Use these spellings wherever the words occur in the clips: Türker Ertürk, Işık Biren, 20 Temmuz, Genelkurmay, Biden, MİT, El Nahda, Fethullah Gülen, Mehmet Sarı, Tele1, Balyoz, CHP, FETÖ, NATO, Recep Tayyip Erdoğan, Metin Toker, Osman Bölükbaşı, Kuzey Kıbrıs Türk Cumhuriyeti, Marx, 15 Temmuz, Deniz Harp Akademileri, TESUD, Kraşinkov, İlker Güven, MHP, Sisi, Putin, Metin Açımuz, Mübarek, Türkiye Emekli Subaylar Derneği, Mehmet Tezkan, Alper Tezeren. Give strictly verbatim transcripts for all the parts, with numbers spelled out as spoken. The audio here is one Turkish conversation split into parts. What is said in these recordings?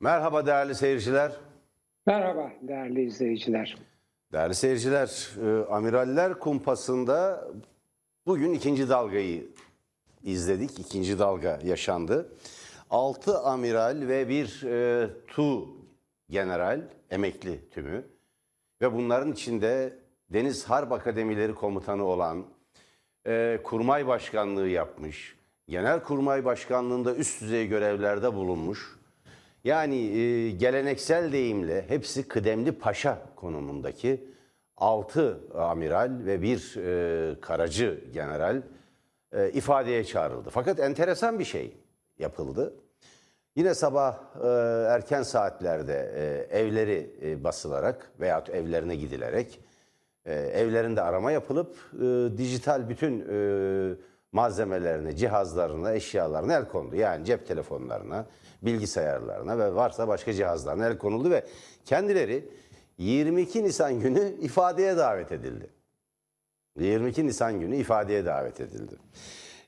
Merhaba değerli seyirciler. Merhaba değerli izleyiciler. Değerli seyirciler, Amiraller Kumpası'nda bugün ikinci dalgayı izledik. İkinci dalga yaşandı. Altı amiral ve bir e, tu general, emekli tümü ve bunların içinde Deniz Harp Akademileri komutanı olan, e, kurmay başkanlığı yapmış, Genelkurmay başkanlığında üst düzey görevlerde bulunmuş. Yani e, geleneksel deyimle hepsi kıdemli paşa konumundaki altı amiral ve bir e, karacı general e, ifadeye çağrıldı. Fakat enteresan bir şey yapıldı. Yine sabah e, erken saatlerde e, evleri e, basılarak veyahut evlerine gidilerek e, evlerinde arama yapılıp e, dijital bütün e, malzemelerine, cihazlarına, eşyalarına el kondu. Yani cep telefonlarına, bilgisayarlarına ve varsa başka cihazlarına el konuldu ve kendileri yirmi iki Nisan günü ifadeye davet edildi. yirmi iki Nisan günü ifadeye davet edildi.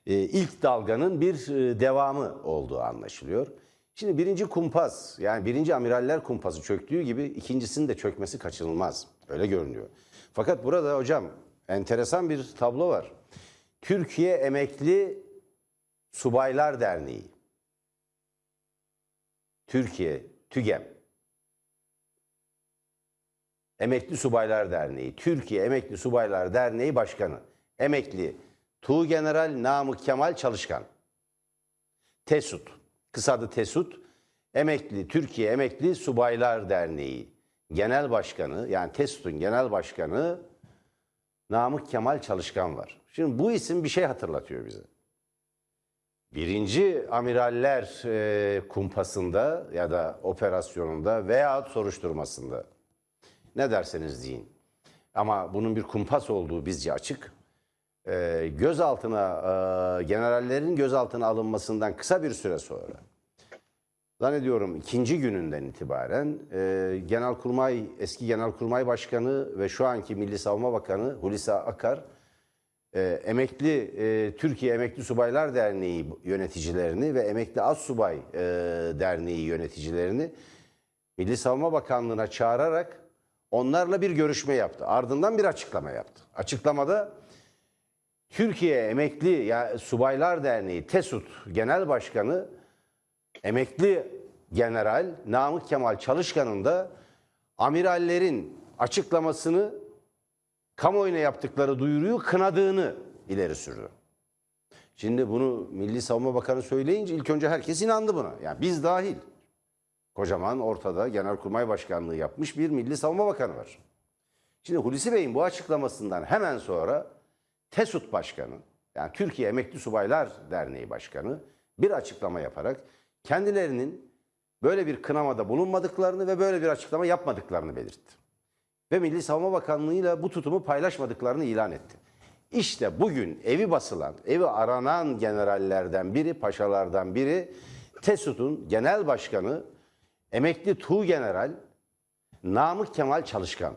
İlk dalganın bir devamı olduğu anlaşılıyor. Şimdi birinci kumpas, yani birinci amiraller kumpası çöktüğü gibi ikincisinin de çökmesi kaçınılmaz. Öyle görünüyor. Fakat burada hocam enteresan bir tablo var. Türkiye Emekli Subaylar Derneği, Türkiye TÜGEM, Emekli Subaylar Derneği, Türkiye Emekli Subaylar Derneği Başkanı, Emekli Tuğ General Namık Kemal Çalışkan, TESUD, kısa adı TESUD, Emekli Türkiye Emekli Subaylar Derneği Genel Başkanı, yani TESUD'un Genel Başkanı Namık Kemal Çalışkan var. Şimdi bu isim bir şey hatırlatıyor bize. Birinci amiraller e, kumpasında ya da operasyonunda veya soruşturmasında ne derseniz deyin. Ama bunun bir kumpas olduğu bizce açık. E, gözaltına, e, generallerin gözaltına alınmasından kısa bir süre sonra, zannediyorum ikinci gününden itibaren e, Genelkurmay, eski Genelkurmay Başkanı ve şu anki Milli Savunma Bakanı Hulusi Akar, e, emekli e, Türkiye Emekli Subaylar Derneği yöneticilerini ve Emekli Assubay e, Derneği yöneticilerini Milli Savunma Bakanlığı'na çağırarak onlarla bir görüşme yaptı. Ardından bir açıklama yaptı. Açıklamada Türkiye Emekli yani Subaylar Derneği TESUD Genel Başkanı Emekli General Namık Kemal Çalışkan'ın da amirallerin açıklamasını, kamuoyuna yaptıkları duyuruyu kınadığını ileri sürdü. Şimdi bunu Milli Savunma Bakanı söyleyince ilk önce herkes inandı buna. Yani biz dahil. Kocaman ortada Genelkurmay Başkanlığı yapmış bir Milli Savunma Bakanı var. Şimdi Hulusi Bey'in bu açıklamasından hemen sonra TESUD Başkanı, yani Türkiye Emekli Subaylar Derneği Başkanı bir açıklama yaparak kendilerinin böyle bir kınamada bulunmadıklarını ve böyle bir açıklama yapmadıklarını belirtti. Ve Milli Savunma Bakanlığı'yla bu tutumu paylaşmadıklarını ilan etti. İşte bugün evi basılan, evi aranan generallerden biri, paşalardan biri, TESUD'un Genel Başkanı, emekli Tuğ General Namık Kemal Çalışkan.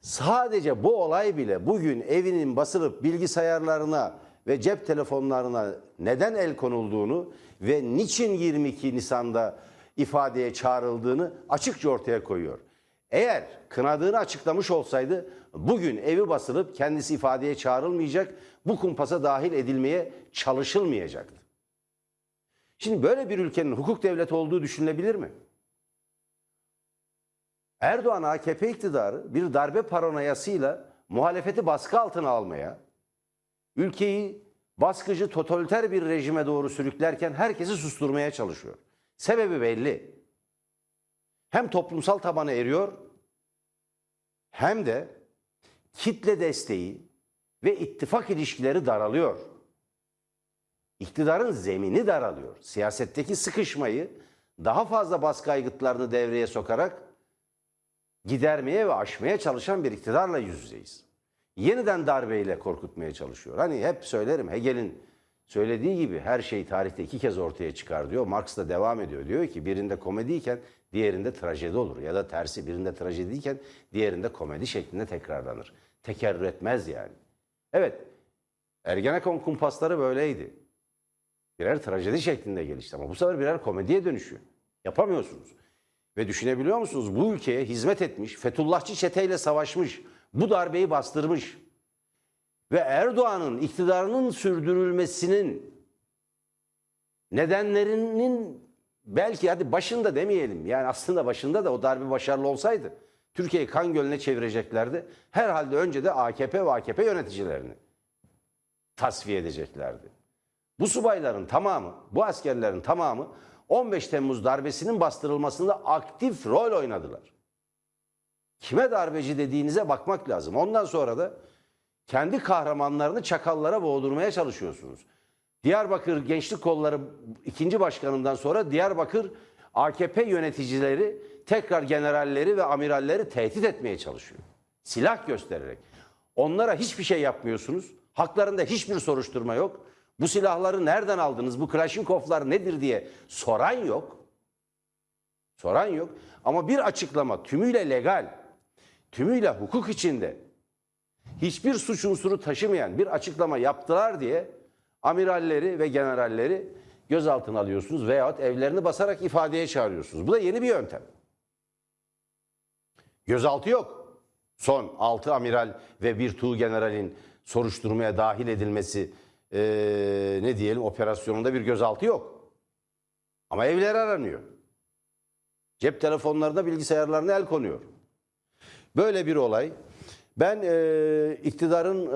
Sadece bu olay bile bugün evinin basılıp bilgisayarlarına ve cep telefonlarına neden el konulduğunu ve niçin yirmi iki Nisan'da ifadeye çağrıldığını açıkça ortaya koyuyor. Eğer kınadığını açıklamış olsaydı bugün evi basılıp kendisi ifadeye çağrılmayacak, bu kumpasa dahil edilmeye çalışılmayacaktı. Şimdi böyle bir ülkenin hukuk devleti olduğu düşünülebilir mi? Erdoğan A K P iktidarı bir darbe paranoyasıyla muhalefeti baskı altına almaya, ülkeyi baskıcı totaliter bir rejime doğru sürüklerken herkesi susturmaya çalışıyor. Sebebi belli. Hem toplumsal tabana eriyor hem de kitle desteği ve ittifak ilişkileri daralıyor. İktidarın zemini daralıyor. Siyasetteki sıkışmayı daha fazla baskı aygıtlarını devreye sokarak gidermeye ve aşmaya çalışan bir iktidarla yüz yüzeyiz. Yeniden darbeyle korkutmaya çalışıyor. Hani hep söylerim, Hegel'in söylediği gibi her şey tarihte iki kez ortaya çıkar diyor. Marx da devam ediyor. Diyor ki birinde komediyken diğerinde trajedi olur. Ya da tersi, birinde trajediyken diğerinde komedi şeklinde tekrarlanır. Tekerrür etmez yani. Evet, Ergenekon kumpasları böyleydi. Birer trajedi şeklinde gelişti ama bu sefer birer komediye dönüşüyor. Yapamıyorsunuz. Ve düşünebiliyor musunuz? Bu ülkeye hizmet etmiş, Fethullahçı çeteyle savaşmış, bu darbeyi bastırmış ve Erdoğan'ın iktidarının sürdürülmesinin nedenlerinin belki hadi başında demeyelim. Yani aslında başında da o darbe başarılı olsaydı Türkiye'yi kan gölüne çevireceklerdi. Herhalde önce de A K P ve A K P yöneticilerini tasfiye edeceklerdi. Bu subayların tamamı, bu askerlerin tamamı on beş Temmuz darbesinin bastırılmasında aktif rol oynadılar. Kime darbeci dediğinize bakmak lazım. Ondan sonra da kendi kahramanlarını çakallara boğdurmaya çalışıyorsunuz. Diyarbakır Gençlik Kolları ikinci başkanından sonra Diyarbakır A K P yöneticileri tekrar generalleri ve amiralleri tehdit etmeye çalışıyor. Silah göstererek. Onlara hiçbir şey yapmıyorsunuz. Haklarında hiçbir soruşturma yok. Bu silahları nereden aldınız? Bu Kraşinkovlar nedir diye soran yok. Soran yok. Ama bir açıklama tümüyle legal, tümüyle hukuk içinde hiçbir suç unsuru taşımayan bir açıklama yaptılar diye amiralleri ve generalleri gözaltına alıyorsunuz veyahut evlerini basarak ifadeye çağırıyorsunuz. Bu da yeni bir yöntem. Gözaltı yok. Son altı amiral ve bir tuğ generalin soruşturmaya dahil edilmesi ee, ne diyelim operasyonunda bir gözaltı yok. Ama evleri aranıyor. Cep telefonlarına, bilgisayarlarına el konuyor. Böyle bir olay. Ben e, iktidarın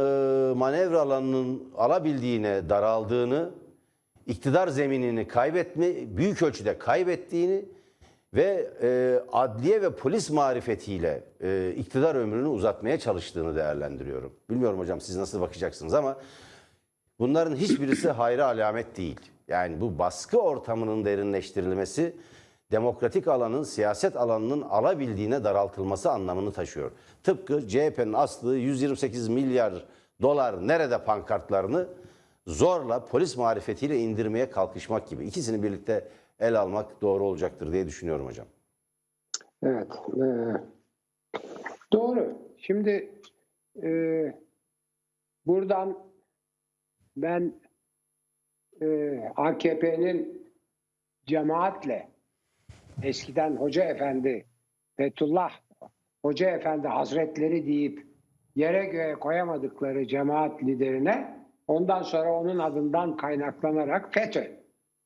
e, manevra alanının alabildiğine daraldığını, iktidar zeminini kaybetme, büyük ölçüde kaybettiğini ve e, adliye ve polis marifetiyle e, iktidar ömrünü uzatmaya çalıştığını değerlendiriyorum. Bilmiyorum hocam siz nasıl bakacaksınız ama bunların hiçbirisi hayra alamet değil. Yani bu baskı ortamının derinleştirilmesi, demokratik alanın, siyaset alanının alabildiğine daraltılması anlamını taşıyor. Tıpkı C H P'nin astığı yüz yirmi sekiz milyar dolar nerede pankartlarını zorla polis marifetiyle indirmeye kalkışmak gibi. İkisini birlikte el almak doğru olacaktır diye düşünüyorum hocam. Evet. Ee, doğru. Şimdi e, buradan ben e, A K P'nin cemaatle eskiden Hoca Efendi, Fethullah Hoca Efendi Hazretleri deyip yere göğe koyamadıkları cemaat liderine ondan sonra onun adından kaynaklanarak FETÖ,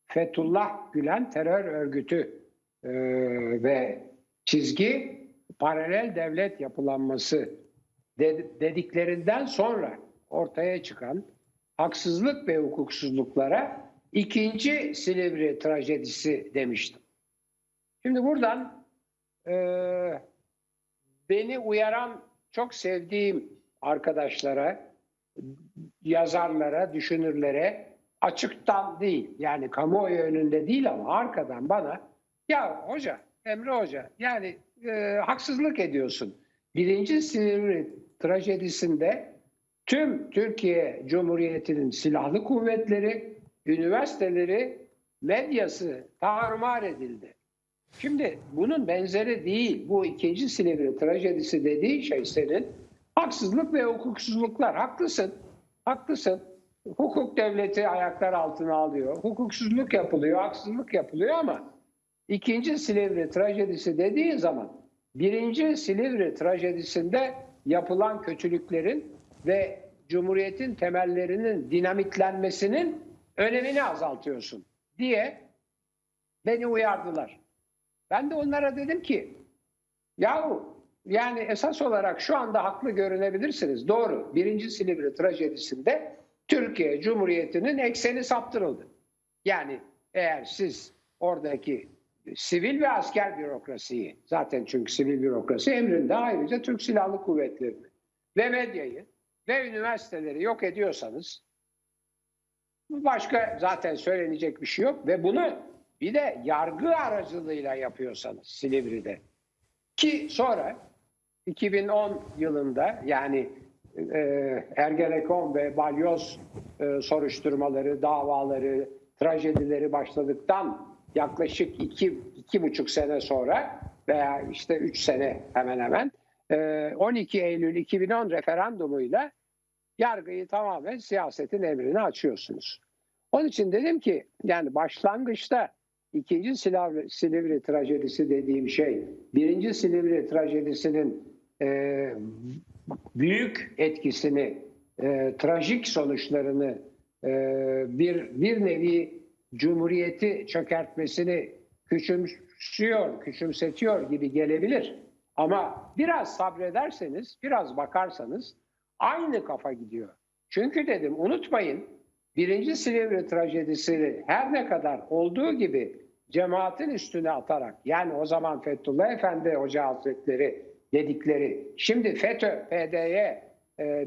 Fethullah Gülen terör örgütü e, ve çizgi paralel devlet yapılanması dediklerinden sonra ortaya çıkan haksızlık ve hukuksuzluklara ikinci Silivri trajedisi demiştim. Şimdi buradan e, beni uyaran çok sevdiğim arkadaşlara, yazarlara, düşünürlere açıktan değil yani kamuoyu önünde değil ama arkadan bana ya hoca, Emre Hoca yani e, haksızlık ediyorsun. Birinci Silivri trajedisinde tüm Türkiye Cumhuriyeti'nin silahlı kuvvetleri, üniversiteleri, medyası tarumar edildi. Şimdi bunun benzeri değil. Bu ikinci Silivri trajedisi dediği şey senin haksızlık ve hukuksuzluklar. Haklısın, haklısın. Hukuk devleti ayaklar altına alıyor. Hukuksuzluk yapılıyor, haksızlık yapılıyor ama ikinci Silivri trajedisi dediği zaman birinci Silivri trajedisinde yapılan kötülüklerin ve Cumhuriyet'in temellerinin dinamitlenmesinin önemini azaltıyorsun diye beni uyardılar. Ben de onlara dedim ki yahu yani esas olarak şu anda haklı görünebilirsiniz. Doğru. Birinci Silivri trajedisinde Türkiye Cumhuriyeti'nin ekseni saptırıldı. Yani eğer siz oradaki sivil ve asker bürokrasiyi zaten çünkü sivil bürokrasi emrinde ayrıca Türk Silahlı Kuvvetleri'ni ve medyayı ve üniversiteleri yok ediyorsanız başka zaten söylenecek bir şey yok ve bunu bir de yargı aracılığıyla yapıyorsanız Silivri'de ki sonra iki bin on yılında yani e, Ergenekon ve Balyoz e, soruşturmaları, davaları, trajedileri başladıktan yaklaşık iki, iki buçuk sene sonra veya işte üç sene hemen hemen e, on iki Eylül iki bin on referandumuyla yargıyı tamamen siyasetin emrine açıyorsunuz. Onun için dedim ki yani başlangıçta ikinci Silivri, Silivri trajedisi dediğim şey, birinci Silivri trajedisinin e, büyük etkisini, e, trajik sonuçlarını, e, bir bir nevi Cumhuriyeti çökertmesini küçümsüyor, küçümsetiyor gibi gelebilir. Ama biraz sabrederseniz, biraz bakarsanız aynı kafa gidiyor. Çünkü dedim, unutmayın, birinci Silivri trajedisini her ne kadar olduğu gibi cemaatin üstüne atarak, yani o zaman Fethullah Efendi Hoca Hazretleri dedikleri, şimdi FETÖ, P D Y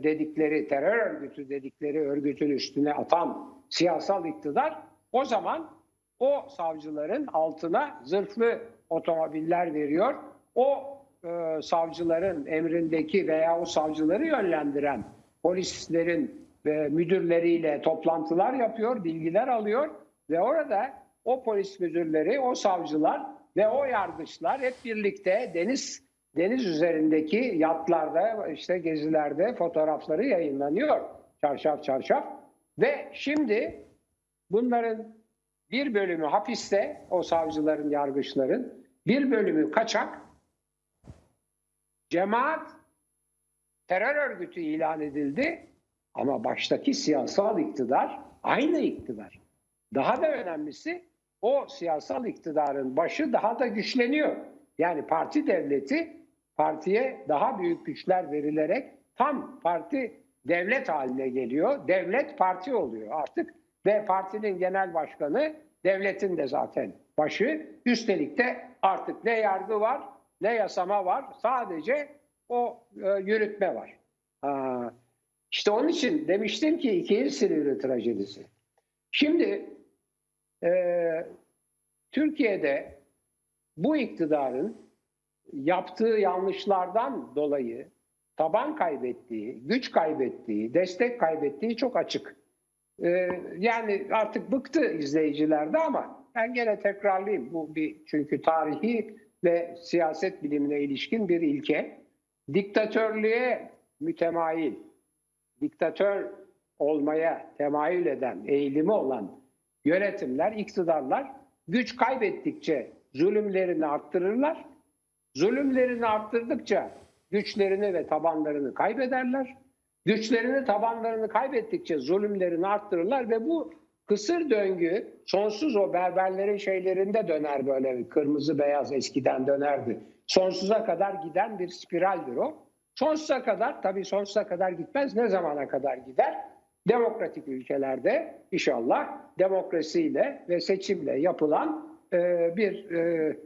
dedikleri, terör örgütü dedikleri örgütün üstüne atan siyasal iktidar, o zaman o savcıların altına zırhlı otomobiller veriyor. O e, savcıların emrindeki veya o savcıları yönlendiren polislerin ve müdürleriyle toplantılar yapıyor, bilgiler alıyor ve orada o polis müdürleri, o savcılar ve o yargıçlar hep birlikte deniz deniz üzerindeki yatlarda, işte gezilerde fotoğrafları yayınlanıyor, çarşaf çarşaf. Ve şimdi bunların bir bölümü hapiste, o savcıların, yargıçların bir bölümü kaçak, cemaat terör örgütü ilan edildi. Ama baştaki siyasal iktidar aynı iktidar. Daha da önemlisi, o siyasal iktidarın başı daha da güçleniyor. Yani parti devleti, partiye daha büyük güçler verilerek tam parti devlet haline geliyor. Devlet parti oluyor artık ve partinin genel başkanı devletin de zaten başı. Üstelik de artık ne yargı var, ne yasama var, sadece o e, yürütme var. Aa, işte onun için demiştim ki ikinci Silivri trajedisi. Şimdi e, Türkiye'de bu iktidarın yaptığı yanlışlardan dolayı taban kaybettiği, güç kaybettiği, destek kaybettiği çok açık. Ee, yani artık bıktı izleyicilerde ama ben gene tekrarlayayım. Bu bir, çünkü tarihi ve siyaset bilimine ilişkin bir ilke. Diktatörlüğe mütemayil, diktatör olmaya temayül eden, eğilimi olan yönetimler, iktidarlar güç kaybettikçe zulümlerini arttırırlar. Zulümlerini arttırdıkça güçlerini ve tabanlarını kaybederler. Güçlerini, tabanlarını kaybettikçe zulümlerini arttırırlar ve bu kısır döngü sonsuz, o berberlerin şeylerinde döner, böyle kırmızı beyaz eskiden dönerdi. Sonsuza kadar giden bir spiraldir o. Sonsuza kadar, tabii sonsuza kadar gitmez, ne zamana kadar gider? Demokratik ülkelerde inşallah demokrasiyle ve seçimle yapılan e, bir e,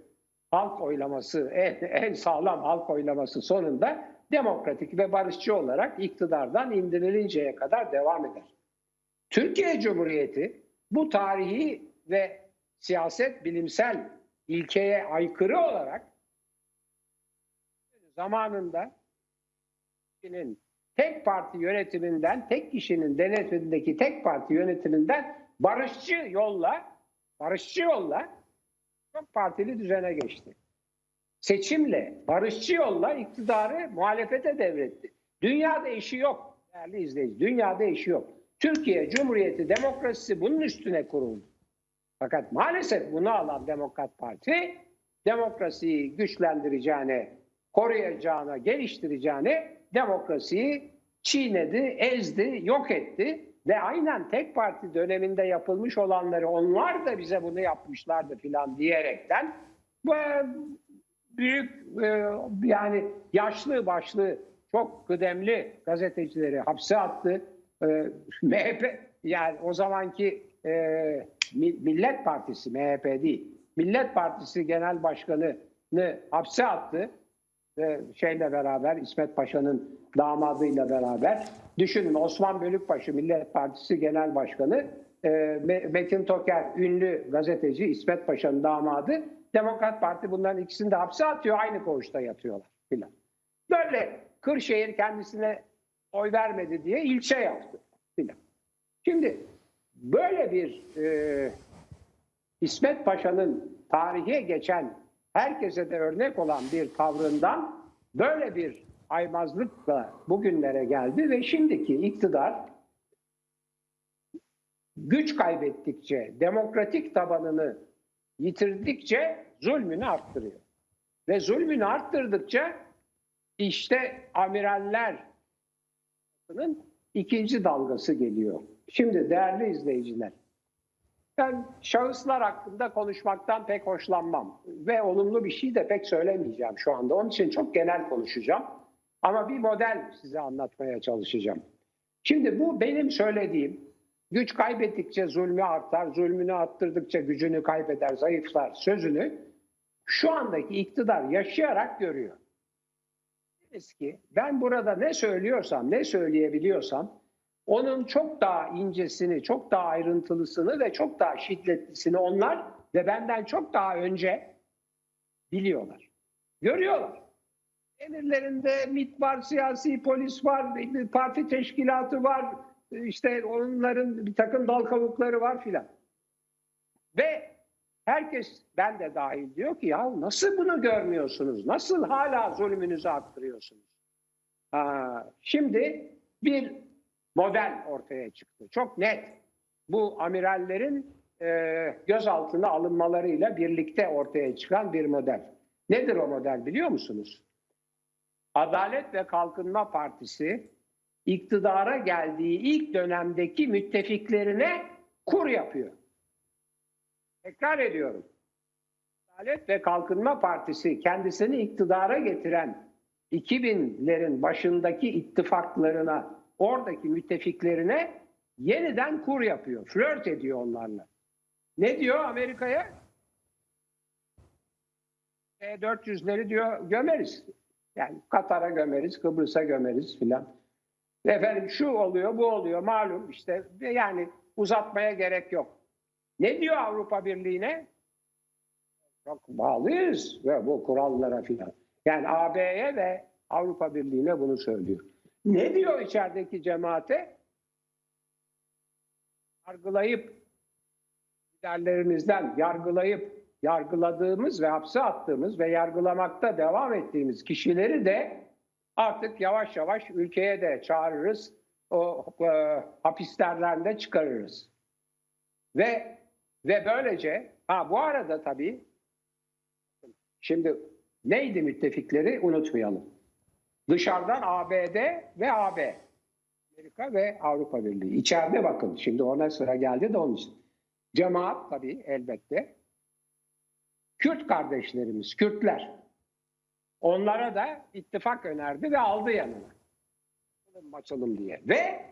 halk oylaması, en, en sağlam halk oylaması sonunda demokratik ve barışçı olarak iktidardan indirilinceye kadar devam eder. Türkiye Cumhuriyeti bu tarihi ve siyaset bilimsel ilkeye aykırı olarak zamanında tek parti yönetiminden, tek kişinin denetimindeki tek parti yönetiminden barışçı yolla, barışçı yolla çok partili düzene geçti. Seçimle, barışçı yolla iktidarı muhalefete devretti. Dünyada işi yok değerli izleyici, dünyada işi yok. Türkiye Cumhuriyeti demokrasisi bunun üstüne kuruldu. Fakat maalesef bunu alan Demokrat Parti, demokrasiyi güçlendireceğine, koruyacağına, geliştireceğine demokrasiyi çiğnedi, ezdi, yok etti. Ve aynen tek parti döneminde yapılmış olanları, onlar da bize bunu yapmışlardı filan diyerekten bu büyük, yani yaşlı başlı çok kıdemli gazetecileri hapse attı. M H P, yani o zamanki Millet Partisi, M H P değil, Millet Partisi Genel Başkanı'nı hapse attı. Şeyle beraber, İsmet Paşa'nın damadıyla beraber. Düşünün, Osman Bölükbaşı Millet Partisi Genel Başkanı, Metin Toker, ünlü gazeteci, İsmet Paşa'nın damadı. Demokrat Parti bunların ikisini de hapse atıyor, aynı koğuşta yatıyorlar filan. Böyle Kırşehir kendisine oy vermedi diye ilçe yaptı filan. Şimdi böyle bir e, İsmet Paşa'nın tarihe geçen, herkese de örnek olan bir tavrından böyle bir aymazlıkla bugünlere geldi ve şimdiki iktidar güç kaybettikçe, demokratik tabanını yitirdikçe zulmünü arttırıyor. Ve zulmünü arttırdıkça işte amiraller'nin ikinci dalgası geliyor. Şimdi değerli izleyiciler, ben şahıslar hakkında konuşmaktan pek hoşlanmam ve olumlu bir şey de pek söylemeyeceğim şu anda. Onun için çok genel konuşacağım ama bir model size anlatmaya çalışacağım. Şimdi bu benim söylediğim, güç kaybettikçe zulmü artar, zulmünü arttırdıkça gücünü kaybeder, zayıflar sözünü şu andaki iktidar yaşayarak görüyor. Eski, ben burada ne söylüyorsam, ne söyleyebiliyorsam onun çok daha incesini, çok daha ayrıntılısını ve çok daha şiddetlisini onlar ve benden çok daha önce biliyorlar, görüyorlar. Emirlerinde MİT var, siyasi polis var, parti teşkilatı var, işte onların bir takım dal kavukları var filan. Ve herkes, ben de dahil, diyor ki ya nasıl bunu görmüyorsunuz, nasıl hala zulmünüzü arttırıyorsunuz? Aa, şimdi bir model ortaya çıktı, çok net. Bu amirallerin e, gözaltına alınmalarıyla birlikte ortaya çıkan bir model. Nedir o model biliyor musunuz? Adalet ve Kalkınma Partisi iktidara geldiği ilk dönemdeki müttefiklerine kur yapıyor. Tekrar ediyorum. Adalet ve Kalkınma Partisi kendisini iktidara getiren iki binlerin başındaki ittifaklarına, oradaki müttefiklerine yeniden kur yapıyor. Flört ediyor onlarla. Ne diyor Amerika'ya? E dört yüzleri diyor gömeriz. Yani Katar'a gömeriz, Kıbrıs'a gömeriz filan. Efendim şu oluyor, bu oluyor, malum işte, yani uzatmaya gerek yok. Ne diyor Avrupa Birliği'ne? Çok bağlıyız ve bu kurallara filan. Yani A B'ye ve Avrupa Birliği'ne bunu söylüyor. Ne diyor içerideki cemaate? Yargılayıp, liderlerimizden yargılayıp, yargıladığımız ve hapse attığımız ve yargılamakta devam ettiğimiz kişileri de artık yavaş yavaş ülkeye de çağırırız, o e, hapislerden de çıkarırız. Ve ve böylece, ha bu arada tabii, şimdi neydi müttefikleri unutmayalım. Dışarıdan A B D ve A B, Amerika ve Avrupa Birliği. İçeride bakın, şimdi ona sıra geldi de onun için. Cemaat tabii elbette. Kürt kardeşlerimiz, Kürtler. Onlara da ittifak önerdi ve aldı yanına. Açalım diye. Ve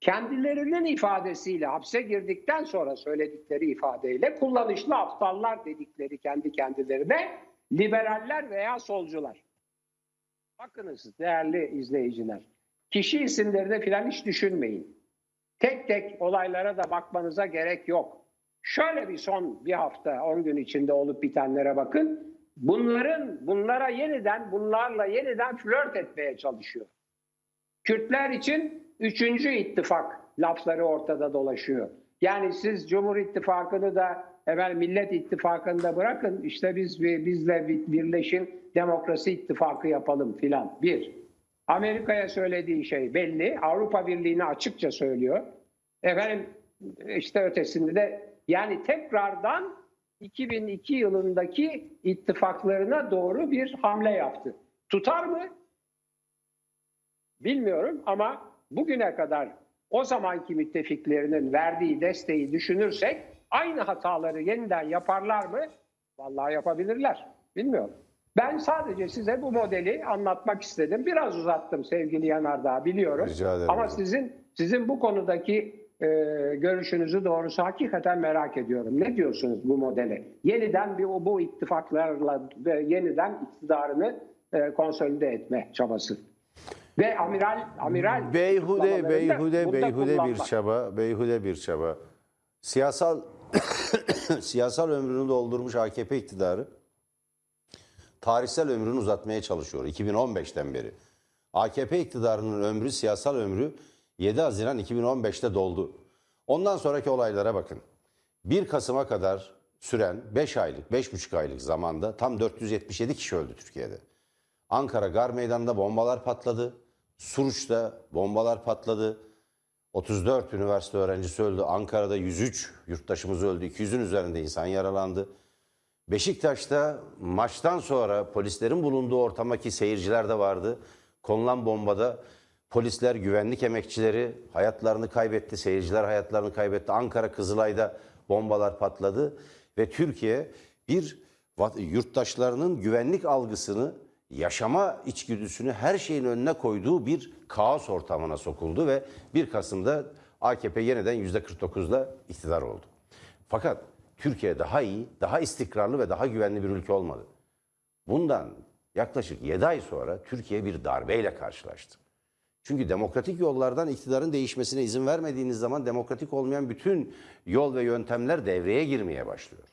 kendilerinin ifadesiyle, hapse girdikten sonra söyledikleri ifadeyle, kullanışlı aptallar dedikleri kendi kendilerine liberaller veya solcular. Bakınız değerli izleyiciler, kişi isimlerine filan hiç düşünmeyin. Tek tek olaylara da bakmanıza gerek yok. Şöyle bir son bir hafta, on gün içinde olup bitenlere bakın. Bunların, bunlara yeniden, bunlarla yeniden flört etmeye çalışıyor. Kürtler için üçüncü ittifak lafları ortada dolaşıyor. Yani siz Cumhur İttifakı'nı da, evvel Millet İttifakı'nı da bırakın, işte biz bizle birleşin, demokrasi ittifakı yapalım filan. Bir, Amerika'ya söylediği şey belli, Avrupa Birliği'ne açıkça söylüyor. Efendim işte ötesinde de, yani tekrardan iki bin iki yılındaki ittifaklarına doğru bir hamle yaptı. Tutar mı? Bilmiyorum ama bugüne kadar o zamanki müttefiklerinin verdiği desteği düşünürsek aynı hataları yeniden yaparlar mı? Vallahi yapabilirler. Bilmiyorum. Ben sadece size bu modeli anlatmak istedim. Biraz uzattım sevgili Yanardağ, biliyorum. Ama sizin sizin bu konudaki Ee, görüşünüzü doğrusu hakikaten merak ediyorum. Ne diyorsunuz bu modele? Yeniden bir bu ittifaklarla yeniden iktidarını e, konsolide etme çabası. Ve amiral amiral beyhude beyhude beyhude bir çaba, beyhude bir çaba. Siyasal siyasal ömrünü doldurmuş A K P iktidarı tarihsel ömrünü uzatmaya çalışıyor iki bin on beşten beri. A K P iktidarının ömrü, siyasal ömrü yedi Haziran iki bin on beşte doldu. Ondan sonraki olaylara bakın. bir Kasım'a kadar süren beş aylık, beş buçuk aylık zamanda tam dört yüz yetmiş yedi kişi öldü Türkiye'de. Ankara Gar Meydanı'nda bombalar patladı. Suruç'ta bombalar patladı. otuz dört üniversite öğrencisi öldü. Ankara'da yüz üç yurttaşımız öldü. iki yüzün üzerinde insan yaralandı. Beşiktaş'ta maçtan sonra polislerin bulunduğu ortama, ki seyirciler de vardı, konulan bombada polisler, güvenlik emekçileri hayatlarını kaybetti, seyirciler hayatlarını kaybetti. Ankara Kızılay'da bombalar patladı ve Türkiye bir yurttaşlarının güvenlik algısını, yaşama içgüdüsünü, her şeyin önüne koyduğu bir kaos ortamına sokuldu ve bir Kasım'da A K P yeniden yüzde kırk dokuz'da iktidar oldu. Fakat Türkiye daha iyi, daha istikrarlı ve daha güvenli bir ülke olmadı. Bundan yaklaşık yedi ay sonra Türkiye bir darbeyle karşılaştı. Çünkü demokratik yollardan iktidarın değişmesine izin vermediğiniz zaman demokratik olmayan bütün yol ve yöntemler devreye girmeye başlıyor.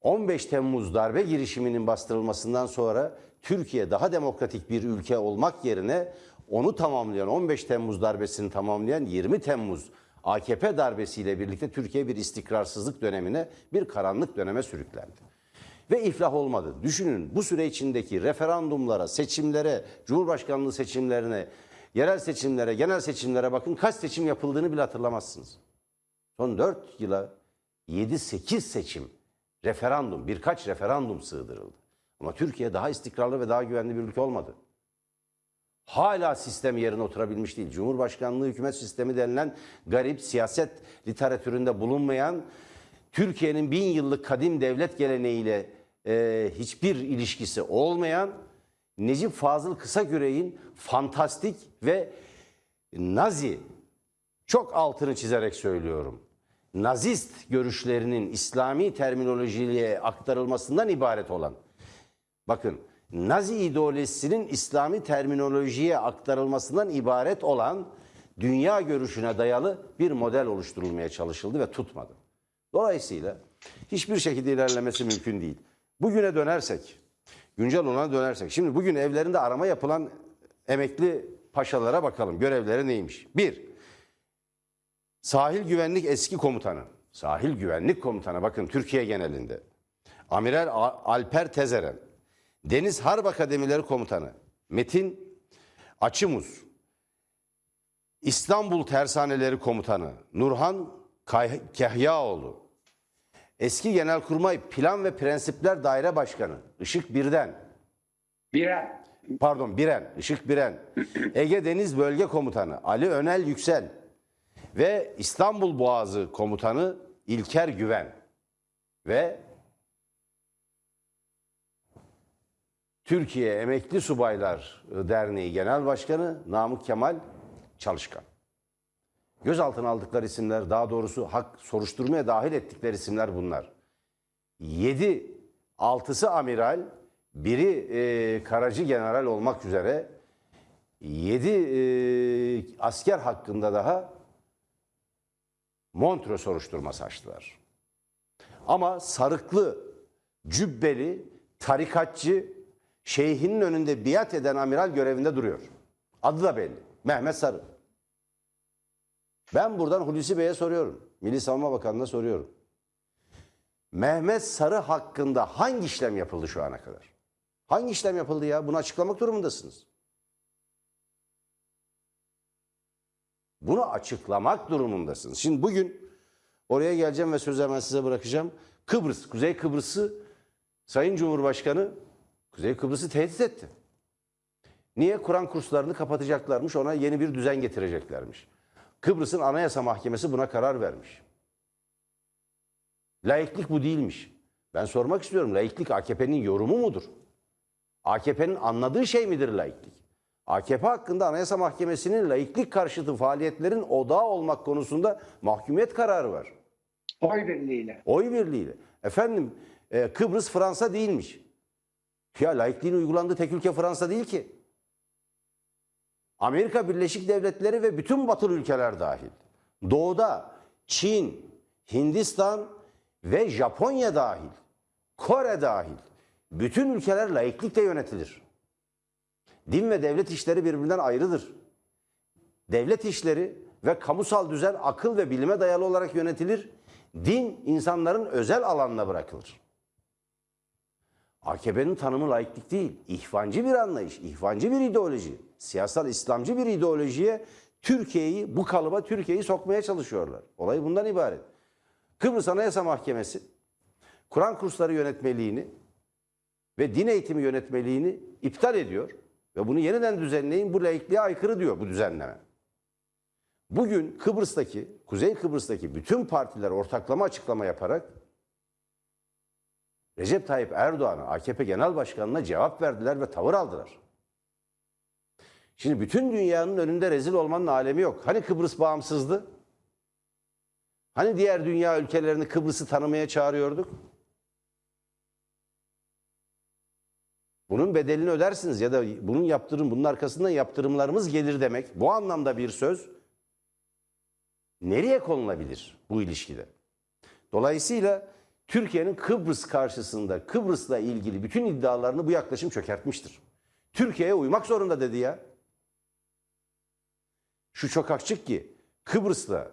on beş Temmuz darbe girişiminin bastırılmasından sonra Türkiye daha demokratik bir ülke olmak yerine onu tamamlayan, on beş Temmuz darbesini tamamlayan yirmi Temmuz A K P darbesiyle birlikte Türkiye bir istikrarsızlık dönemine, bir karanlık döneme sürüklendi. Ve iflah olmadı. Düşünün, bu süre içindeki referandumlara, seçimlere, Cumhurbaşkanlığı seçimlerine, yerel seçimlere, genel seçimlere bakın, kaç seçim yapıldığını bile hatırlamazsınız. Son dört yıla yedi sekiz seçim, referandum, birkaç referandum sığdırıldı. Ama Türkiye daha istikrarlı ve daha güvenli bir ülke olmadı. Hala sistem yerine oturabilmiş değil. Cumhurbaşkanlığı hükümet sistemi denilen garip, siyaset literatüründe bulunmayan, Türkiye'nin bin yıllık kadim devlet geleneğiyle e, hiçbir ilişkisi olmayan, Necip Fazıl Kısakürek'in fantastik ve Nazi, çok altını çizerek söylüyorum, Nazist görüşlerinin İslami terminolojiye aktarılmasından ibaret olan, bakın, Nazi ideolojisinin İslami terminolojiye aktarılmasından ibaret olan dünya görüşüne dayalı bir model oluşturulmaya çalışıldı ve tutmadı. Dolayısıyla hiçbir şekilde ilerlemesi mümkün değil. Bugüne dönersek, güncel olana dönersek, şimdi bugün evlerinde arama yapılan emekli paşalara bakalım, görevleri neymiş? Bir, Sahil Güvenlik Eski Komutanı, Sahil Güvenlik Komutanı, bakın Türkiye genelinde, Amiral Alper Tezeren, Deniz Harp Akademileri Komutanı Metin Açımuz, İstanbul Tersaneleri Komutanı Nurhan Kehyaoğlu, eski Genelkurmay Plan ve Prensipler Daire Başkanı Işık Biren, Biren. Pardon Biren, Işık Biren, Ege Deniz Bölge Komutanı Ali Önel Yüksel ve İstanbul Boğazı Komutanı İlker Güven ve Türkiye Emekli Subaylar Derneği Genel Başkanı Namık Kemal Çalışkan. Gözaltına aldıkları isimler, daha doğrusu hak soruşturmaya dahil ettikleri isimler bunlar. yedi, altısı amiral, biri e, Karacı General olmak üzere yedi e, asker hakkında daha Montreux soruşturması açtılar. Ama sarıklı, cübbeli, tarikatçı, şeyhinin önünde biat eden amiral görevinde duruyor. Adı da belli, Mehmet Sarı. Ben buradan Hulusi Bey'e soruyorum, Milli Savunma Bakanı'na soruyorum. Mehmet Sarı hakkında hangi işlem yapıldı şu ana kadar? Hangi işlem yapıldı ya? Bunu açıklamak durumundasınız. Bunu açıklamak durumundasınız. Şimdi bugün oraya geleceğim ve sözü hemen size bırakacağım. Kıbrıs, Kuzey Kıbrıs'ı Sayın Cumhurbaşkanı, Kuzey Kıbrıs'ı tehdit etti. Niye? Kur'an kurslarını kapatacaklarmış, ona yeni bir düzen getireceklermiş. Kıbrıs'ın Anayasa Mahkemesi buna karar vermiş. Laiklik bu değilmiş. Ben sormak istiyorum, laiklik A K P'nin yorumu mudur? A K P'nin anladığı şey midir laiklik? A K P hakkında Anayasa Mahkemesi'nin laiklik karşıtı faaliyetlerin odağı olmak konusunda mahkumiyet kararı var. Oy birliğiyle. Oy birliğiyle. Efendim, Kıbrıs Fransa değilmiş. Ya laikliğin uygulandığı tek ülke Fransa değil ki. Amerika Birleşik Devletleri ve bütün batılı ülkeler dahil. Doğuda Çin, Hindistan ve Japonya dahil, Kore dahil. Bütün ülkeler laiklikle yönetilir. Din ve devlet işleri birbirinden ayrıdır. Devlet işleri ve kamusal düzen akıl ve bilime dayalı olarak yönetilir. Din insanların özel alanına bırakılır. A K P'nin tanımı laiklik değil, ihvancı bir anlayış, ihvancı bir ideoloji, siyasal İslamcı bir ideolojiye Türkiye'yi, bu kalıba Türkiye'yi sokmaya çalışıyorlar. Olay bundan ibaret. Kıbrıs Anayasa Mahkemesi Kur'an kursları yönetmeliğini ve din eğitimi yönetmeliğini iptal ediyor ve bunu yeniden düzenleyin, bu laikliğe aykırı diyor bu düzenleme. Bugün Kıbrıs'taki, Kuzey Kıbrıs'taki bütün partiler ortaklama açıklama yaparak Recep Tayyip Erdoğan'a, A K P Genel Başkanı'na cevap verdiler ve tavır aldılar. Şimdi bütün dünyanın önünde rezil olmanın alemi yok. Hani Kıbrıs bağımsızdı? Hani diğer dünya ülkelerini Kıbrıs'ı tanımaya çağırıyorduk? Bunun bedelini ödersiniz ya da bunun yaptırım, bunun arkasından yaptırımlarımız gelir demek. Bu anlamda bir söz nereye konulabilir bu ilişkide? Dolayısıyla Türkiye'nin Kıbrıs karşısında Kıbrıs'la ilgili bütün iddialarını bu yaklaşım çökertmiştir. Türkiye'ye uymak zorunda dedi ya. Şu çok açık ki Kıbrıs'la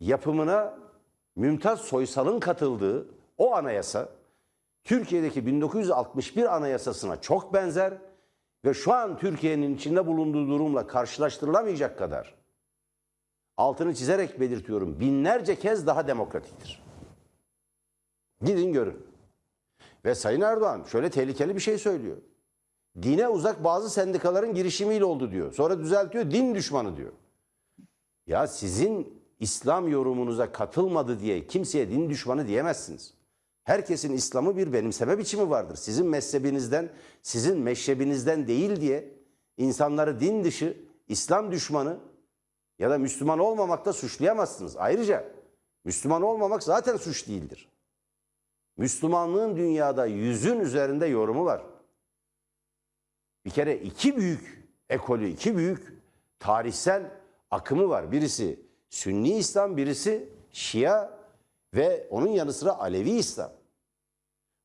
yapımına Mümtaz Soysal'ın katıldığı o anayasa Türkiye'deki bin dokuz yüz altmış bir anayasasına çok benzer ve şu an Türkiye'nin içinde bulunduğu durumla karşılaştırılamayacak kadar, altını çizerek belirtiyorum, binlerce kez daha demokratiktir. Gidin görün. Ve Sayın Erdoğan şöyle tehlikeli bir şey söylüyor. Dine uzak bazı sendikaların girişimiyle oldu diyor. Sonra düzeltiyor, din düşmanı diyor. Ya sizin İslam yorumunuza katılmadı diye kimseye din düşmanı diyemezsiniz. Herkesin İslam'ı bir benimseme biçimi vardır. Sizin mezhebinizden, sizin meşrebinizden değil diye insanları din dışı, İslam düşmanı ya da Müslüman olmamakta suçlayamazsınız. Ayrıca Müslüman olmamak zaten suç değildir. Müslümanlığın dünyada yüzün üzerinde yorumu var. Bir kere iki büyük ekolü, iki büyük tarihsel akımı var. Birisi Sünni İslam, birisi Şia ve onun yanı sıra Alevi İslam.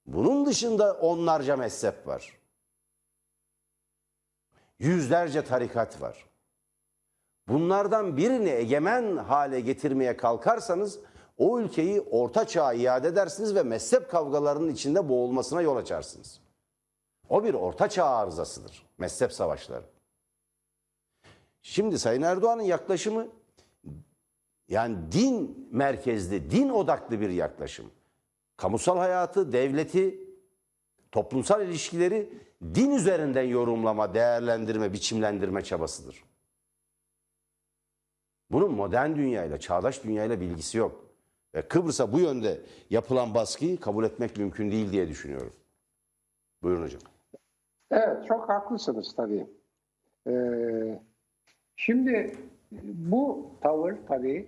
Bunun dışında onlarca mezhep var. Yüzlerce tarikat var. Bunlardan birini egemen hale getirmeye kalkarsanız o ülkeyi orta çağa iade edersiniz ve mezhep kavgalarının içinde boğulmasına yol açarsınız. O bir orta çağ arızasıdır, mezhep savaşları. Şimdi Sayın Erdoğan'ın yaklaşımı, yani din merkezli, din odaklı bir yaklaşım. Kamusal hayatı, devleti, toplumsal ilişkileri din üzerinden yorumlama, değerlendirme, biçimlendirme çabasıdır. Bunun modern dünyayla, çağdaş dünyayla bilgisi yok. Ve Kıbrıs'a bu yönde yapılan baskıyı kabul etmek mümkün değil diye düşünüyorum. Buyurun hocam. Evet, çok haklısınız tabii. Ee, şimdi bu tavır tabii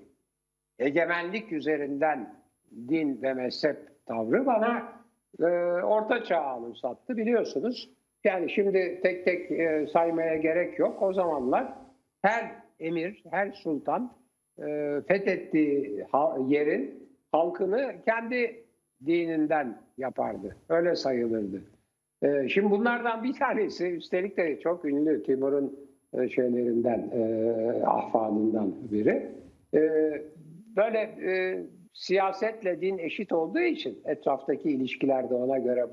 egemenlik üzerinden din ve mezhep tavrı bana e, Orta Çağ anımsattı, biliyorsunuz. Yani şimdi tek tek e, saymaya gerek yok. O zamanlar her emir, her sultan e, fethettiği ha, yerin halkını kendi dininden yapardı. Öyle sayılırdı. E, şimdi bunlardan bir tanesi, üstelik de çok ünlü Timur'un e, şeylerinden, e, ahvanından biri. E, böyle e, siyasetle din eşit olduğu için, etraftaki ilişkilerde ona göre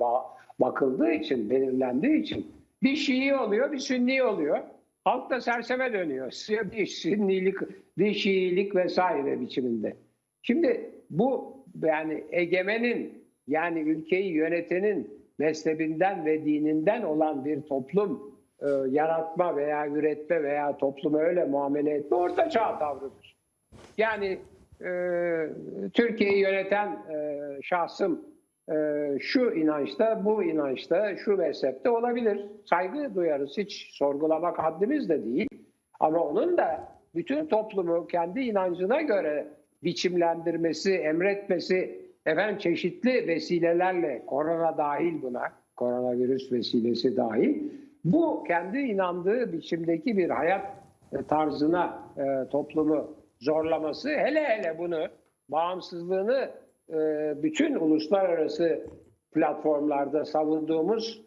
bakıldığı için, belirlendiği için bir Şii oluyor, bir Sünni oluyor. Halk da serseme dönüyor. Bir Sünnilik, bir Şiilik vesaire biçiminde. Şimdi bu yani egemenin, yani ülkeyi yönetenin mezhebinden ve dininden olan bir toplum e, yaratma veya üretme veya topluma öyle muamele etme Orta Çağ tavrıdır. Yani e, Türkiye'yi yöneten e, şahsım e, şu inançta, bu inançta, şu mezhepte olabilir. Saygı duyarız, hiç sorgulamak haddimiz de değil. Ama onun da bütün toplumu kendi inancına göre biçimlendirmesi, emretmesi, efendim çeşitli vesilelerle, korona dahil buna, koronavirüs vesilesi dahil, bu kendi inandığı biçimdeki bir hayat tarzına e, toplumu zorlaması, hele hele bunu, bağımsızlığını e, bütün uluslararası platformlarda savunduğumuz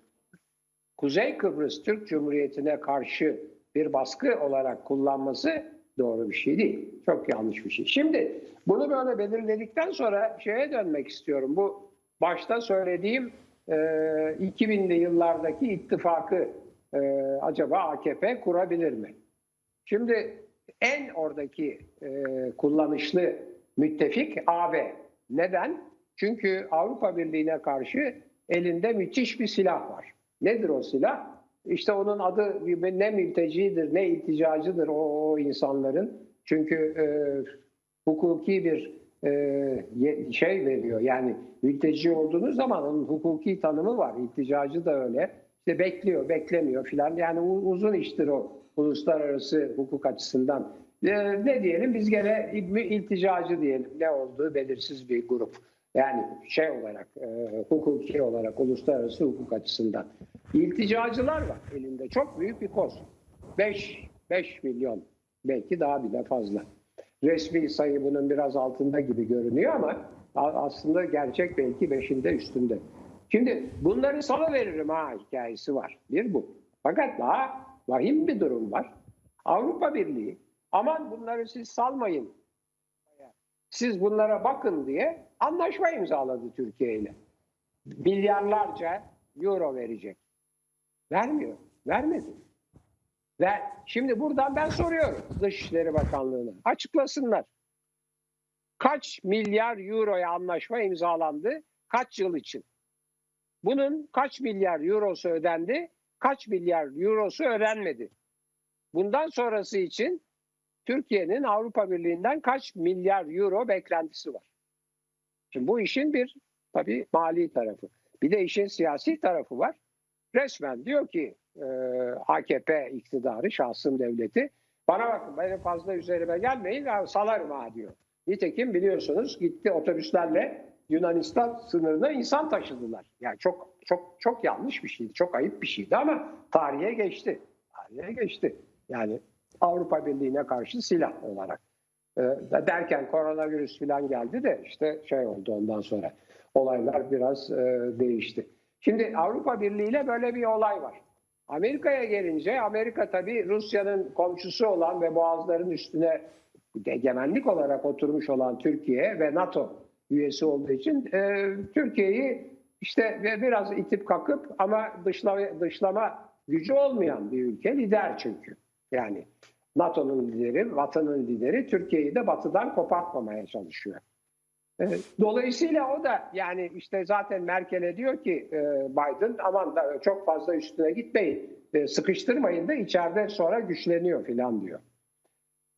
Kuzey Kıbrıs Türk Cumhuriyeti'ne karşı bir baskı olarak kullanması doğru bir şey değil. Çok yanlış bir şey. Şimdi bunu böyle belirledikten sonra şeye dönmek istiyorum. Bu başta söylediğim e, iki binli yıllardaki ittifakı e, acaba A K P kurabilir mi? Şimdi en oradaki e, kullanışlı müttefik A B. Neden? Çünkü Avrupa Birliği'ne karşı elinde müthiş bir silah var. Nedir o silah? İşte onun adı ne mültecidir ne ilticacıdır o, o insanların. Çünkü e, hukuki bir e, şey veriyor. Yani mülteci olduğunuz zaman onun hukuki tanımı var. İlticacı da öyle. İşte bekliyor, beklemiyor filan. Yani uzun iştir o uluslararası hukuk açısından. E, ne diyelim? Biz gene ilticacı diyelim. Ne olduğu belirsiz bir grup. Yani şey olarak, e, hukuki olarak, uluslararası hukuk açısından. İlticacılar var elinde. Çok büyük bir koz. beş milyon, belki daha bile fazla. Resmi sayı bunun biraz altında gibi görünüyor ama aslında gerçek belki beşinde üstünde. Şimdi bunları sana veririm ha hikayesi var. Bir bu. Fakat daha vahim bir durum var. Avrupa Birliği aman bunları siz salmayın, siz bunlara bakın diye anlaşma imzaladı Türkiye ile. Milyarlarca euro verecek. Vermiyor. Vermedi. Ve şimdi buradan ben soruyorum Dışişleri Bakanlığı'na. Açıklasınlar. Kaç milyar euroya anlaşma imzalandı? Kaç yıl için? Bunun kaç milyar eurosu ödendi? Kaç milyar eurosu ödenmedi? Bundan sonrası için Türkiye'nin Avrupa Birliği'nden kaç milyar euro beklentisi var? Şimdi bu işin bir tabii mali tarafı. Bir de işin siyasi tarafı var. Resmen diyor ki A K P iktidarı, şahsın devleti, bana bakın benim fazla üzerime gelmeyin, salarım ha diyor. Nitekim biliyorsunuz gitti otobüslerle Yunanistan sınırına insan taşıdılar. Yani çok çok çok yanlış bir şeydi, çok ayıp bir şeydi ama tarihe geçti. Tarihe geçti. Yani Avrupa Birliği'ne karşı silah olarak. Derken koronavirüs falan geldi de işte şey oldu, ondan sonra olaylar biraz değişti. Şimdi Avrupa Birliği ile böyle bir olay var. Amerika'ya gelince, Amerika tabii Rusya'nın komşusu olan ve boğazların üstüne egemenlik olarak oturmuş olan Türkiye ve NATO üyesi olduğu için e, Türkiye'yi işte biraz itip kakıp ama dışlama, dışlama gücü olmayan bir ülke, lider çünkü. Yani NATO'nun lideri, vatanın lideri Türkiye'yi de batıdan kopartmamaya çalışıyor. Dolayısıyla o da yani işte zaten Merkel'e diyor ki Biden aman da çok fazla üstüne gitmeyin, sıkıştırmayın da içeride sonra güçleniyor filan diyor.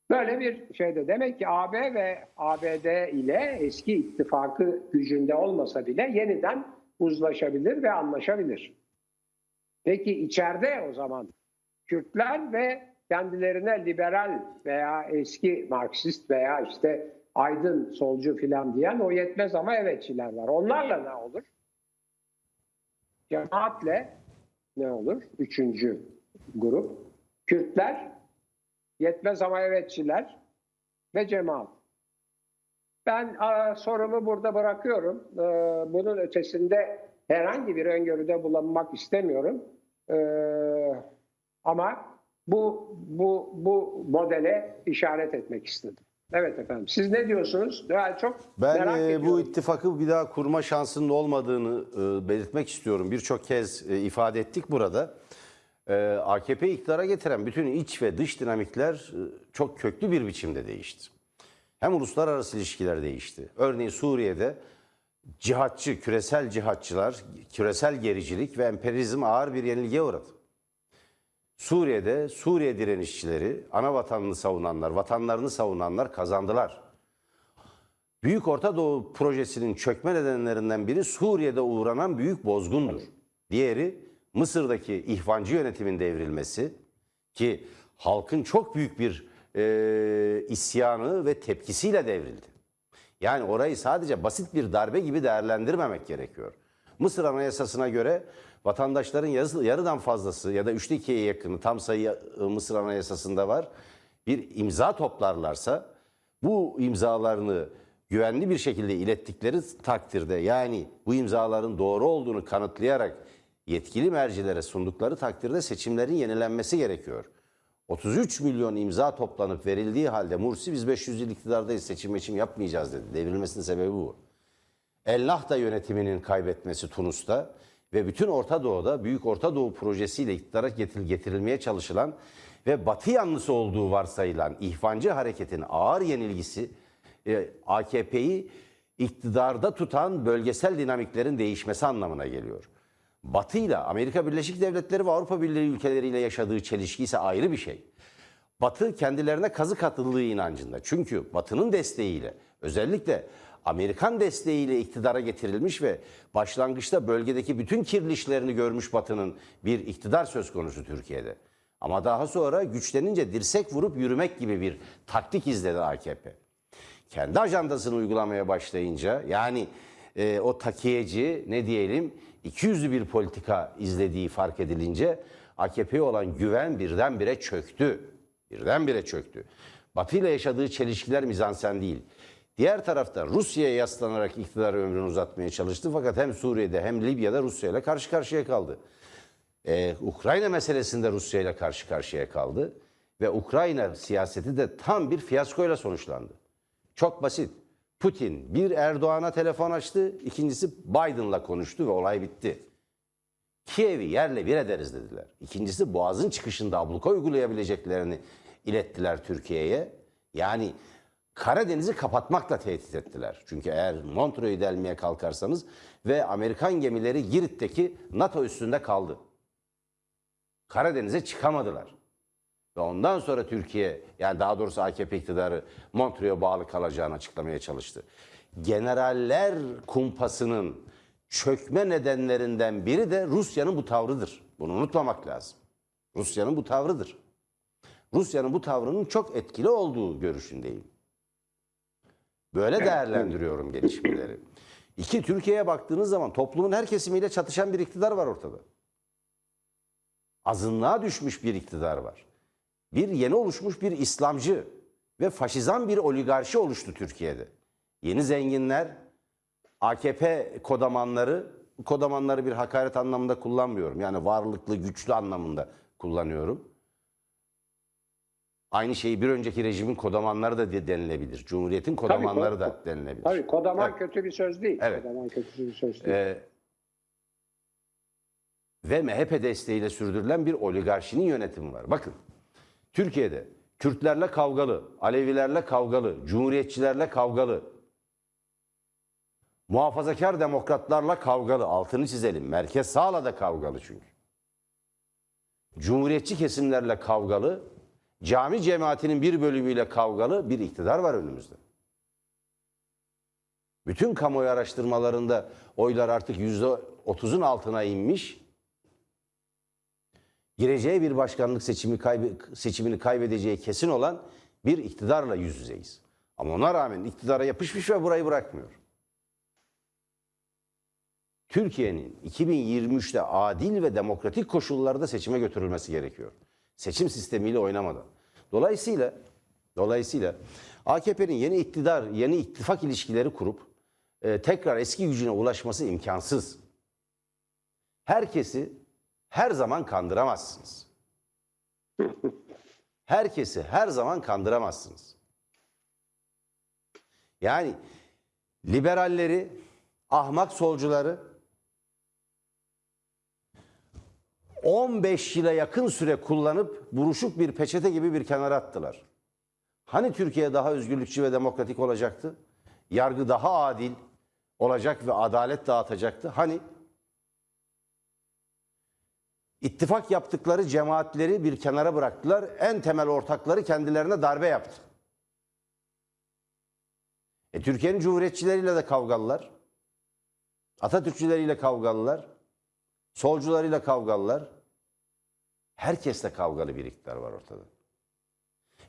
Böyle bir şeyde demek ki A B ve A B D ile eski ittifakı gücünde olmasa bile yeniden uzlaşabilir ve anlaşabilir. Peki içeride o zaman Kürtler ve kendilerine liberal veya eski Marksist veya işte aydın, solcu filan diyen o yetmez ama evetçiler var. Onlarla ne olur? Cemaatle ne olur? Üçüncü grup. Kürtler, yetmez ama evetçiler ve cemaat. Ben a, sorumu burada bırakıyorum. E, bunun ötesinde herhangi bir öngörüde bulunmak istemiyorum. E, ama bu, bu, bu modele işaret etmek istedim. Evet efendim. Siz ne diyorsunuz? Daha çok ben merak ediyorum. Ben bu ittifakı bir daha kurma şansının olmadığını belirtmek istiyorum. Birçok kez ifade ettik burada. A K P'yi iktidara getiren bütün iç ve dış dinamikler çok köklü bir biçimde değişti. Hem uluslararası ilişkiler değişti. Örneğin Suriye'de cihatçı, küresel cihatçılar, küresel gericilik ve emperyalizm ağır bir yenilgiye uğradı. Suriye'de Suriye direnişçileri, ana vatanını savunanlar, vatanlarını savunanlar kazandılar. Büyük Orta Doğu projesinin çökme nedenlerinden biri Suriye'de uğranan büyük bozgundur. Diğeri Mısır'daki ihvancı yönetimin devrilmesi ki halkın çok büyük bir e, isyanı ve tepkisiyle devrildi. Yani orayı sadece basit bir darbe gibi değerlendirmemek gerekiyor. Mısır Anayasası'na göre vatandaşların yarısı, yarıdan fazlası ya da üçte ikiye yakını, tam sayı Mısır Anayasası'nda var, bir imza toplarlarsa bu imzalarını güvenli bir şekilde ilettikleri takdirde, yani bu imzaların doğru olduğunu kanıtlayarak yetkili mercilere sundukları takdirde seçimlerin yenilenmesi gerekiyor. otuz üç milyon imza toplanıp verildiği halde Mursi biz beş yüz yıl iktidardayız, seçim meçim yapmayacağız dedi. Devrilmesinin sebebi bu. El Nahda yönetiminin kaybetmesi Tunus'ta ve bütün Orta Doğu'da Büyük Orta Doğu projesiyle iktidara getirilmeye çalışılan ve Batı yanlısı olduğu varsayılan ihvancı hareketin ağır yenilgisi A K P'yi iktidarda tutan bölgesel dinamiklerin değişmesi anlamına geliyor. Batı ile Amerika Birleşik Devletleri ve Avrupa Birliği ülkeleriyle yaşadığı çelişki ise ayrı bir şey. Batı kendilerine kazık atıldığı inancında. Çünkü Batı'nın desteğiyle, özellikle Amerikan desteğiyle iktidara getirilmiş ve başlangıçta bölgedeki bütün kirli işlerini görmüş Batı'nın bir iktidar söz konusu Türkiye'de. Ama daha sonra güçlenince dirsek vurup yürümek gibi bir taktik izledi A K P. Kendi ajandasını uygulamaya başlayınca, yani e, o takiyeci, ne diyelim, ikiyüzlü bir politika izlediği fark edilince A K P'ye olan güven birdenbire çöktü. Birdenbire çöktü. Batı ile yaşadığı çelişkiler mizansen değil. Diğer taraftan Rusya'ya yaslanarak iktidarı ömrünü uzatmaya çalıştı. Fakat hem Suriye'de hem Libya'da Rusya ile karşı karşıya kaldı. Ee, Ukrayna meselesinde Rusya ile karşı karşıya kaldı. Ve Ukrayna siyaseti de tam bir fiyaskoyla sonuçlandı. Çok basit. Putin bir Erdoğan'a telefon açtı, ikincisi Biden'la konuştu ve olay bitti. Kiev'i yerle bir ederiz dediler. İkincisi Boğaz'ın çıkışında abluka uygulayabileceklerini ilettiler Türkiye'ye. Yani Karadeniz'i kapatmakla tehdit ettiler. Çünkü eğer Montreux'u delmeye kalkarsanız ve Amerikan gemileri Girit'teki NATO üstünde kaldı. Karadeniz'e çıkamadılar. Ve ondan sonra Türkiye, yani daha doğrusu A K P iktidarı Montreux'a bağlı kalacağını açıklamaya çalıştı. Generaller Kumpası'nın çökme nedenlerinden biri de Rusya'nın bu tavrıdır. Bunu unutmamak lazım. Rusya'nın bu tavrıdır. Rusya'nın bu tavrının çok etkili olduğu görüşündeyim. Böyle değerlendiriyorum gelişmeleri. İki, Türkiye'ye baktığınız zaman toplumun her kesimiyle çatışan bir iktidar var ortada. Azınlığa düşmüş bir iktidar var. Bir yeni oluşmuş bir İslamcı ve faşizan bir oligarşi oluştu Türkiye'de. Yeni zenginler, A K P kodamanları, kodamanları bir hakaret anlamında kullanmıyorum. Yani varlıklı, güçlü anlamında kullanıyorum. Aynı şeyi bir önceki rejimin kodamanları da denilebilir. Cumhuriyetin kodamanları tabii, da denilebilir. Tabii, kodaman evet. kötü bir söz değil. Evet. Kodaman kötü bir söz değil. Ee, ve M H P desteğiyle sürdürülen bir oligarşinin yönetimi var. Bakın, Türkiye'de Kürtlerle kavgalı, Alevilerle kavgalı, Cumhuriyetçilerle kavgalı, muhafazakar demokratlarla kavgalı, altını çizelim, merkez sağla da kavgalı çünkü. Cumhuriyetçi kesimlerle kavgalı, cami cemaatinin bir bölümüyle kavgalı bir iktidar var önümüzde. Bütün kamuoyu araştırmalarında oylar artık yüzde otuzun altına inmiş. Gireceği bir başkanlık seçimi kaybe, seçimini kaybedeceği kesin olan bir iktidarla yüz yüzeyiz. Ama ona rağmen iktidara yapışmış ve burayı bırakmıyor. Türkiye'nin iki bin yirmi üçte adil ve demokratik koşullarda seçime götürülmesi gerekiyor. Seçim sistemiyle oynamadan. Dolayısıyla dolayısıyla A K P'nin yeni iktidar, yeni ittifak ilişkileri kurup e, tekrar eski gücüne ulaşması imkansız. Herkesi her zaman kandıramazsınız. Herkesi her zaman kandıramazsınız. Yani liberalleri, ahmak solcuları on beş yıla yakın süre kullanıp buruşuk bir peçete gibi bir kenara attılar. Hani Türkiye daha özgürlükçü ve demokratik olacaktı? Yargı daha adil olacak ve adalet dağıtacaktı? Hani? İttifak yaptıkları cemaatleri bir kenara bıraktılar. En temel ortakları kendilerine darbe yaptı. E, Türkiye'nin cumhuriyetçileriyle de kavgalılar. Atatürkçüleriyle kavgalılar. Solcularıyla kavgalılar. Herkesle kavgalı bir iktidar var ortada.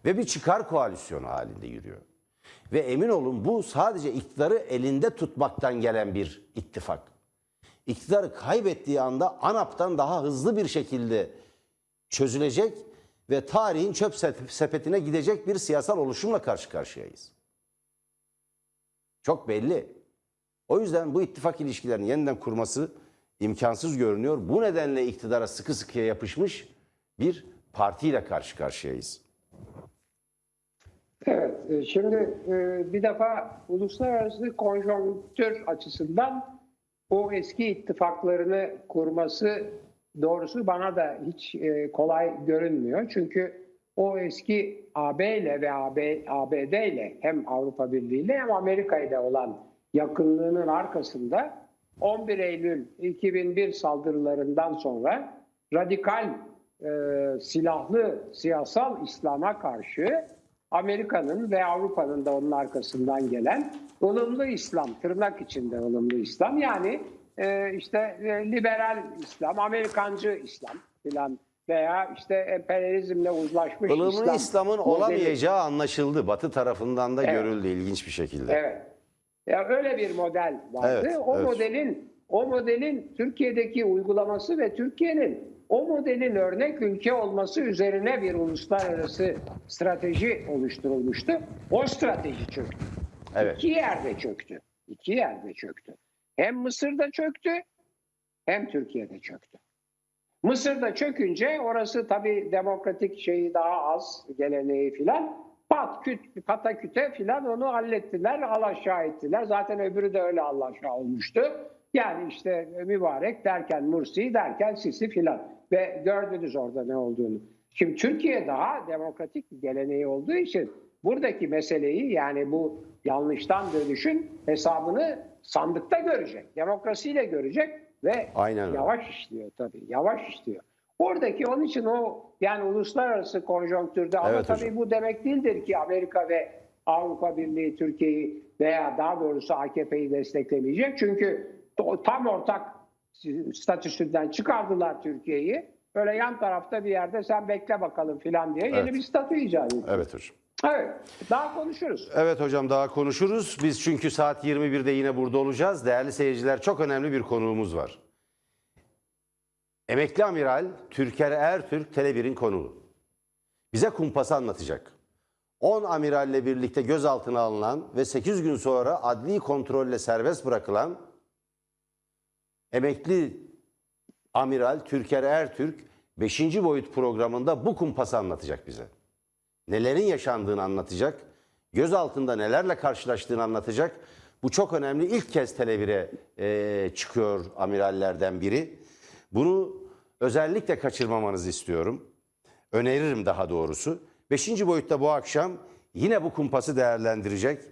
Ve bir çıkar koalisyonu halinde yürüyor. Ve emin olun bu sadece iktidarı elinde tutmaktan gelen bir ittifak. İktidarı kaybettiği anda ANAP'tan daha hızlı bir şekilde çözülecek ve tarihin çöp sepetine gidecek bir siyasal oluşumla karşı karşıyayız. Çok belli. O yüzden bu ittifak ilişkilerini yeniden kurması imkansız görünüyor. Bu nedenle iktidara sıkı sıkıya yapışmış bir partiyle karşı karşıyayız. Evet, şimdi bir defa uluslararası konjonktür açısından o eski ittifaklarını kurması doğrusu bana da hiç kolay görünmüyor. Çünkü o eski A B ile ve A B, A B D ile hem Avrupa Birliği ile hem Amerika ile olan yakınlığının arkasında on bir Eylül iki bin bir saldırılarından sonra radikal e, silahlı siyasal İslam'a karşı Amerika'nın ve Avrupa'nın da onun arkasından gelen ılımlı İslam, tırnak içinde ılımlı İslam, yani e, işte e, liberal İslam, Amerikancı İslam filan veya işte emperyalizmle uzlaşmış ılımlı İslam. Ilımlı İslam'ın olamayacağı anlaşıldı. Batı tarafından da evet. görüldü ilginç bir şekilde. Evet. Ya öyle bir model vardı. Evet, o evet. modelin o modelin Türkiye'deki uygulaması ve Türkiye'nin o modelin örnek ülke olması üzerine bir uluslararası strateji oluşturulmuştu. O strateji çöktü. Evet. İki yerde çöktü. İki yerde çöktü. Hem Mısır'da çöktü, hem Türkiye'de çöktü. Mısır'da çökünce orası tabii demokratik şeyi daha az, geleneği filan. Pat, küt, pataküte filan onu hallettiler, alaşağı ettiler. Zaten öbürü de öyle alaşağı olmuştu. Yani işte Mübarek derken, Mursi derken, Sisi filan. Ve gördünüz orada ne olduğunu. Şimdi Türkiye daha demokratik bir geleneği olduğu için buradaki meseleyi, yani bu yanlıştan dönüşün hesabını sandıkta görecek. Demokrasiyle görecek ve aynen yavaş öyle. işliyor tabii. Yavaş işliyor. Oradaki onun için o yani uluslararası konjonktürde evet, ama tabii hocam. bu demek değildir ki Amerika ve Avrupa Birliği Türkiye'yi veya daha doğrusu A K P'yi desteklemeyecek. Çünkü tam ortak statüsünden çıkardılar Türkiye'yi. Böyle yan tarafta bir yerde sen bekle bakalım filan diye evet. yeni bir statü icat edildi. Evet hocam. Evet. Daha konuşuruz. Evet hocam, daha konuşuruz. Biz çünkü saat yirmi birde yine burada olacağız. Değerli seyirciler, çok önemli bir konuğumuz var. Emekli Amiral Türker Ertürk Tele bir'in konuğu. Bize kumpası anlatacak. on amiralle birlikte gözaltına alınan ve sekiz gün sonra adli kontrolle serbest bırakılan emekli Amiral Türker Ertürk beşinci boyut programında bu kumpası anlatacak bize. Nelerin yaşandığını anlatacak, gözaltında nelerle karşılaştığını anlatacak. Bu çok önemli. İlk kez Tele bir'e e, çıkıyor amirallerden biri. Bunu özellikle kaçırmamanızı istiyorum. Öneririm daha doğrusu. beşinci boyutta bu akşam yine bu kumpası değerlendirecek.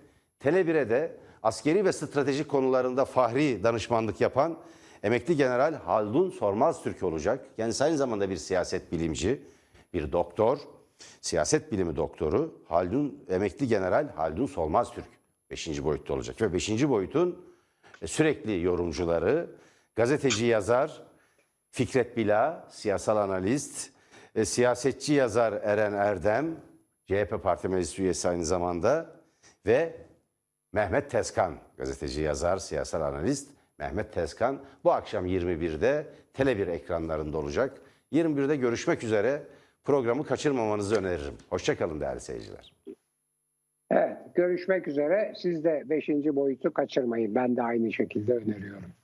Tele bir'e de askeri ve stratejik konularında fahri danışmanlık yapan emekli general Haldun Solmaztürk olacak. Kendisi aynı zamanda bir siyaset bilimci, bir doktor, siyaset bilimi doktoru Haldun, emekli general Haldun Solmaztürk beşinci boyutta olacak. Ve beşinci boyutun sürekli yorumcuları, gazeteci yazar Fikret Bila, siyasal analist, e, siyasetçi yazar Eren Erdem, C H P Parti Meclis üyesi aynı zamanda ve Mehmet Tezkan, gazeteci yazar, siyasal analist Mehmet Tezkan bu akşam yirmi birde Tele bir ekranlarında olacak. yirmi birde görüşmek üzere, programı kaçırmamanızı öneririm. Hoşçakalın değerli seyirciler. Evet, görüşmek üzere. Siz de beşinci boyutu kaçırmayın. Ben de aynı şekilde öneriyorum.